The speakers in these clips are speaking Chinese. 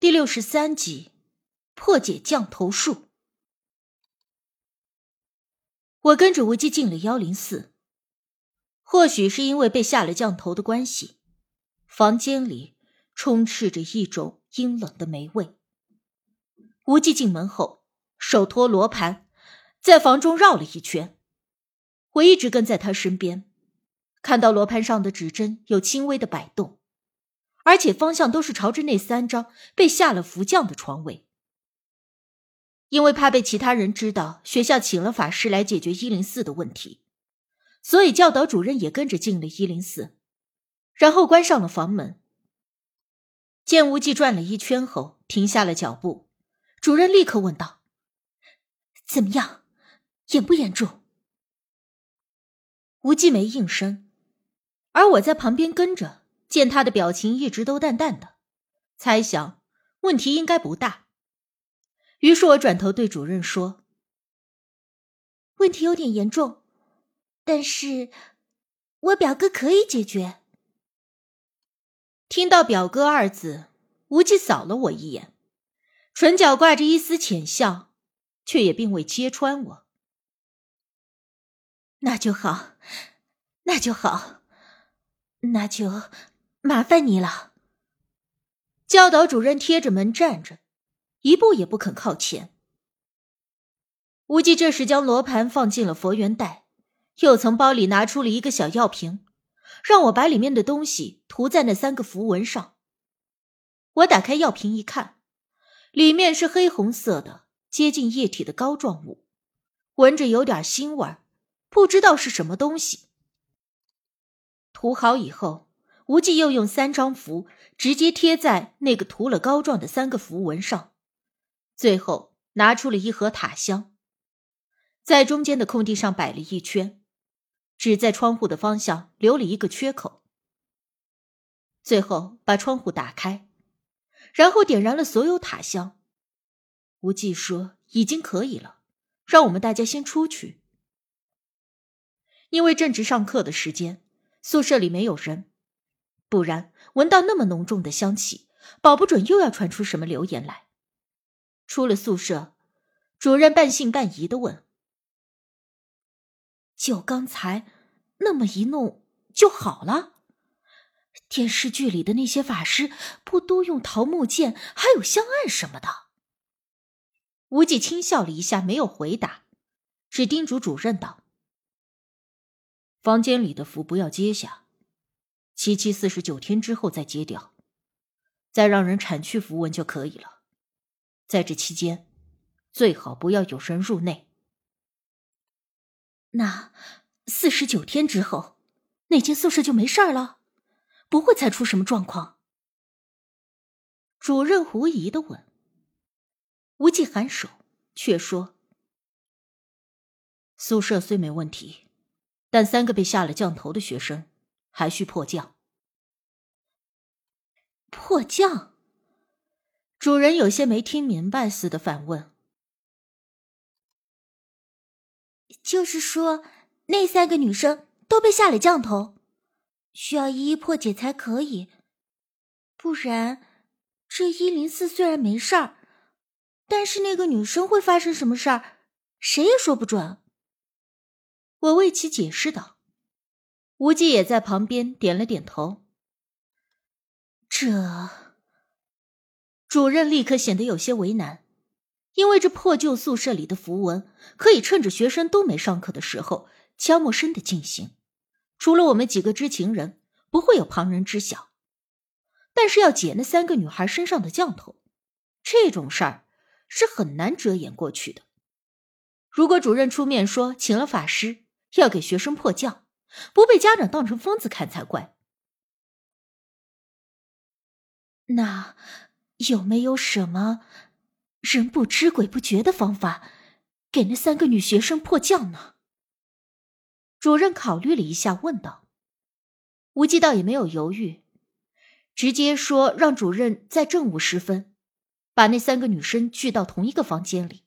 第63集，破解降头术。我跟着无忌进了104，或许是因为被下了降头的关系，房间里充斥着一种阴冷的霉味。无忌进门后，手托罗盘，在房中绕了一圈，我一直跟在他身边，看到罗盘上的指针有轻微的摆动。而且方向都是朝着那3张被下了符降的床位。因为怕被其他人知道学校请了法师来解决104的问题，所以教导主任也跟着进了104，然后关上了房门。见无忌转了一圈后停下了脚步，主任立刻问道：怎么样，严不严重？无忌没应声，而我在旁边跟着，见他的表情一直都淡淡的，猜想问题应该不大。于是我转头对主任说：问题有点严重，但是我表哥可以解决。听到表哥2字，无忌扫了我一眼，唇角挂着一丝浅笑，却也并未揭穿我。那就好，那就好，那就麻烦你了。教导主任贴着门站着，一步也不肯靠前。无忌这时将罗盘放进了佛缘袋，又从包里拿出了一个小药瓶，让我把里面的东西涂在那3个符文上。我打开药瓶一看，里面是黑红色的接近液体的膏状物，闻着有点腥味，不知道是什么东西。涂好以后，无忌又用3张符直接贴在那个涂了膏状的3个符文上，最后拿出了一盒塔香，在中间的空地上摆了一圈，只在窗户的方向留了一个缺口，最后把窗户打开，然后点燃了所有塔香。无忌说已经可以了，让我们大家先出去。因为正值上课的时间，宿舍里没有人，不然闻到那么浓重的香气，保不准又要传出什么流言来。出了宿舍，主任半信半疑地问：就刚才那么一弄就好了？电视剧里的那些法师不都用桃木剑还有香案什么的？无忌轻笑了一下，没有回答，只叮嘱主任道：房间里的符不要揭下，七七49天之后再揭掉，再让人铲去符文就可以了。在这期间，最好不要有人入内。那49天之后，那间宿舍就没事儿了？不会再出什么状况？主任狐疑地问。无忌颔首，却说：宿舍虽没问题，但3个被下了降头的学生还需破降。破降？主人有些没听明白似的反问。就是说，那3个女生都被下了降头，需要一一破解才可以，不然，这104虽然没事儿，但是那个女生会发生什么事儿，谁也说不准。我为其解释道。无忌也在旁边点了点头。这……主任立刻显得有些为难，因为这破旧宿舍里的符文可以趁着学生都没上课的时候悄没声地进行，除了我们几个知情人，不会有旁人知晓。但是要解那3个女孩身上的降头，这种事儿是很难遮掩过去的。如果主任出面说请了法师要给学生破降，不被家长当成疯子看才怪。那有没有什么人不知鬼不觉的方法给那3个女学生破降呢？主任考虑了一下问道。无忌倒也没有犹豫，直接说让主任在正午时分把那3个女生聚到同一个房间里，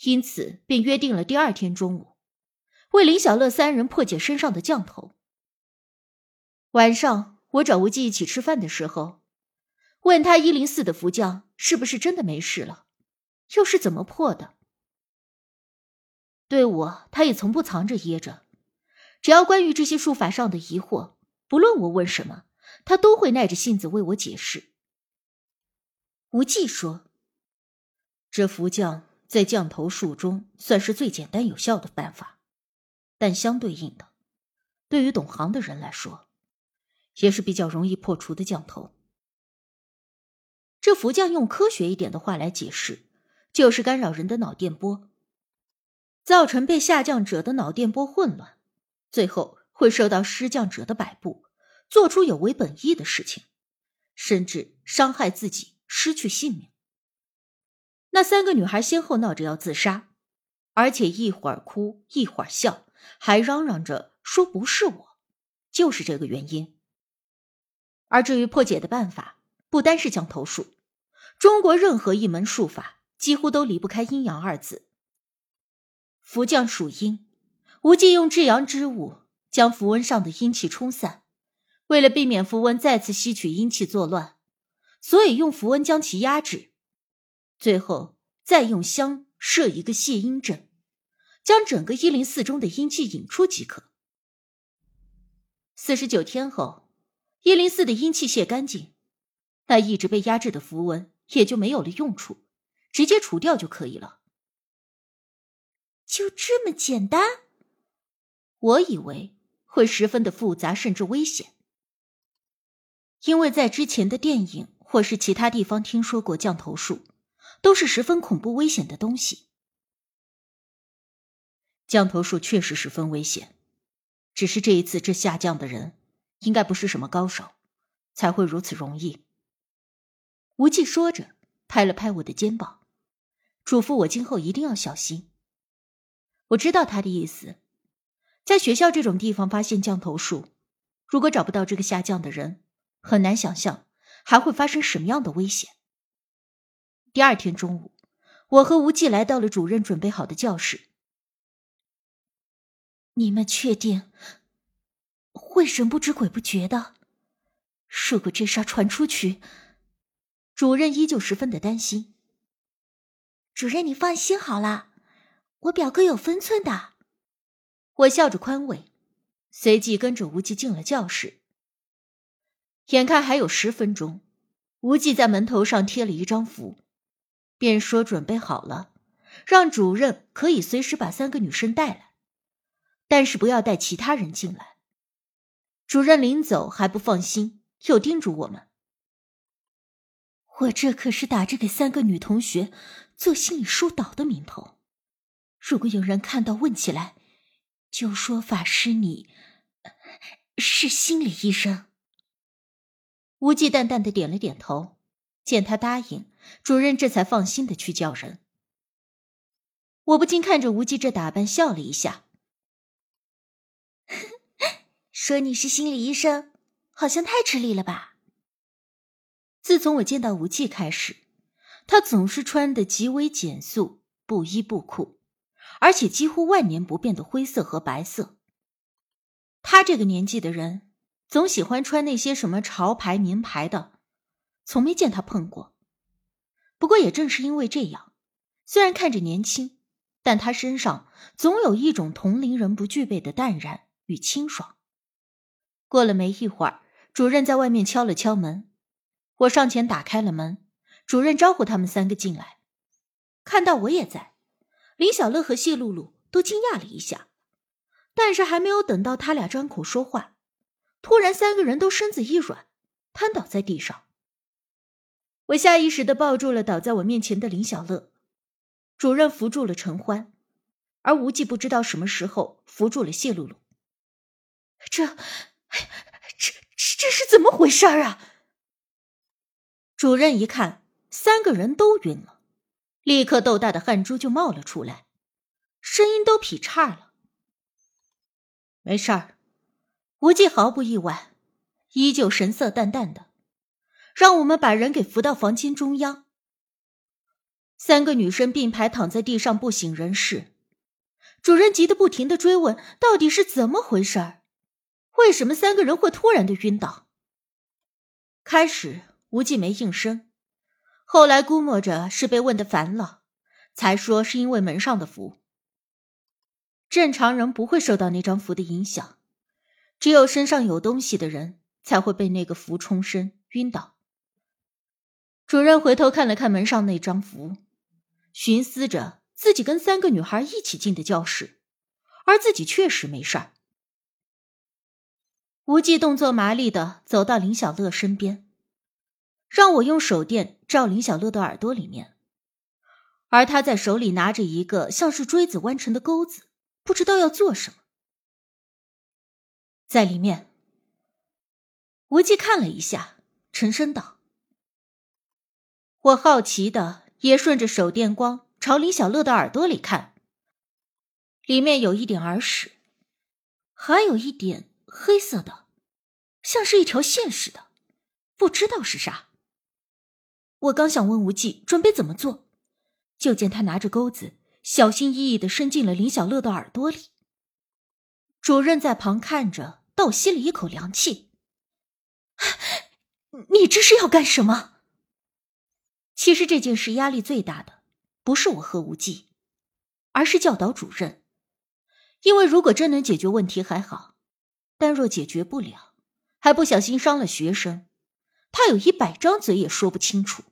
因此便约定了第2天中午为林小乐3人破解身上的降头。晚上我找无忌一起吃饭的时候，问他104的福将是不是真的没事了，又是怎么破的。对我，他也从不藏着掖着，只要关于这些术法上的疑惑，不论我问什么，他都会耐着性子为我解释。无忌说，这符降在降头术中算是最简单有效的办法，但相对应的，对于懂行的人来说，也是比较容易破除的降头。这符降用科学一点的话来解释，就是干扰人的脑电波，造成被下降者的脑电波混乱，最后会受到施降者的摆布，做出有违本意的事情，甚至伤害自己，失去性命。那三个女孩先后闹着要自杀，而且一会儿哭一会儿笑，还嚷嚷着说不是我，就是这个原因。而至于破解的办法，不单是降头术，中国任何一门术法几乎都离不开阴阳二字。符降属阴，无忌用至阳之物将符文上的阴气冲散，为了避免符文再次吸取阴气作乱，所以用符文将其压制，最后再用香设一个泄阴阵，将整个104中的阴气引出即可。49天后，104的阴气泄干净，那一直被压制的符文也就没有了用处，直接除掉就可以了。就这么简单？我以为会十分的复杂甚至危险，因为在之前的电影或是其他地方听说过降头术，都是十分恐怖危险的东西。降头术确实十分危险，只是这一次这下降的人应该不是什么高手，才会如此容易。无忌说着拍了拍我的肩膀，嘱咐我今后一定要小心。我知道他的意思，在学校这种地方发现降头术，如果找不到这个下降的人，很难想象还会发生什么样的危险。第二天中午，我和无忌来到了主任准备好的教室。你们确定会神不知鬼不觉的？如果这事儿传出去，主任依旧十分的担心。主任你放心好了，我表哥有分寸的。我笑着宽慰，随即跟着无忌进了教室。眼看还有10分钟，无忌在门头上贴了一张符，便说准备好了，让主任可以随时把3个女生带来，但是不要带其他人进来。主任临走还不放心，又叮嘱我们。我这可是打着给3个女同学做心理疏导的名头，如果有人看到问起来，就说法师你是心理医生。无忌淡淡的点了点头，见他答应，主任这才放心的去叫人。我不禁看着无忌这打扮笑了一下，说你是心理医生，好像太吃力了吧？自从我见到无忌开始，他总是穿得极为简素，不衣不裤，而且几乎万年不变的灰色和白色。他这个年纪的人，总喜欢穿那些什么潮牌名牌的，从没见他碰过。不过也正是因为这样，虽然看着年轻，但他身上总有一种同龄人不具备的淡然与清爽。过了没一会儿，主任在外面敲了敲门，我上前打开了门，主任招呼他们3个进来。看到我也在，林小乐和谢露露都惊讶了一下，但是还没有等到他俩张口说话，突然3个人都身子一软，瘫倒在地上。我下意识地抱住了倒在我面前的林小乐，主任扶住了陈欢，而无忌不知道什么时候扶住了谢露露。这是怎么回事啊？主任一看3个人都晕了，立刻豆大的汗珠就冒了出来，声音都劈叉了。没事儿，无忌毫不意外，依旧神色淡淡的，让我们把人给扶到房间中央。3个女生并排躺在地上不省人事，主任急得不停地追问到底是怎么回事儿，为什么3个人会突然的晕倒。开始无忌没应声。后来估摸着是被问得烦了，才说是因为门上的符。正常人不会受到那张符的影响，只有身上有东西的人才会被那个符冲身晕倒。主任回头看了看门上那张符，寻思着自己跟3个女孩一起进的教室，而自己确实没事儿。无忌动作麻利地走到林小乐身边，让我用手电照林小乐的耳朵里面，而他在手里拿着一个像是锥子弯成的钩子，不知道要做什么。在里面，无忌看了一下，沉声道。我好奇的也顺着手电光朝林小乐的耳朵里看，里面有一点耳屎，还有一点黑色的，像是一条线似的，不知道是啥。我刚想问无忌准备怎么做，就见他拿着钩子小心翼翼地伸进了林小乐的耳朵里。主任在旁看着倒吸了一口凉气。你这是要干什么？其实这件事压力最大的不是我和无忌，而是教导主任。因为如果真能解决问题还好，但若解决不了，还不小心伤了学生，他有100张嘴也说不清楚。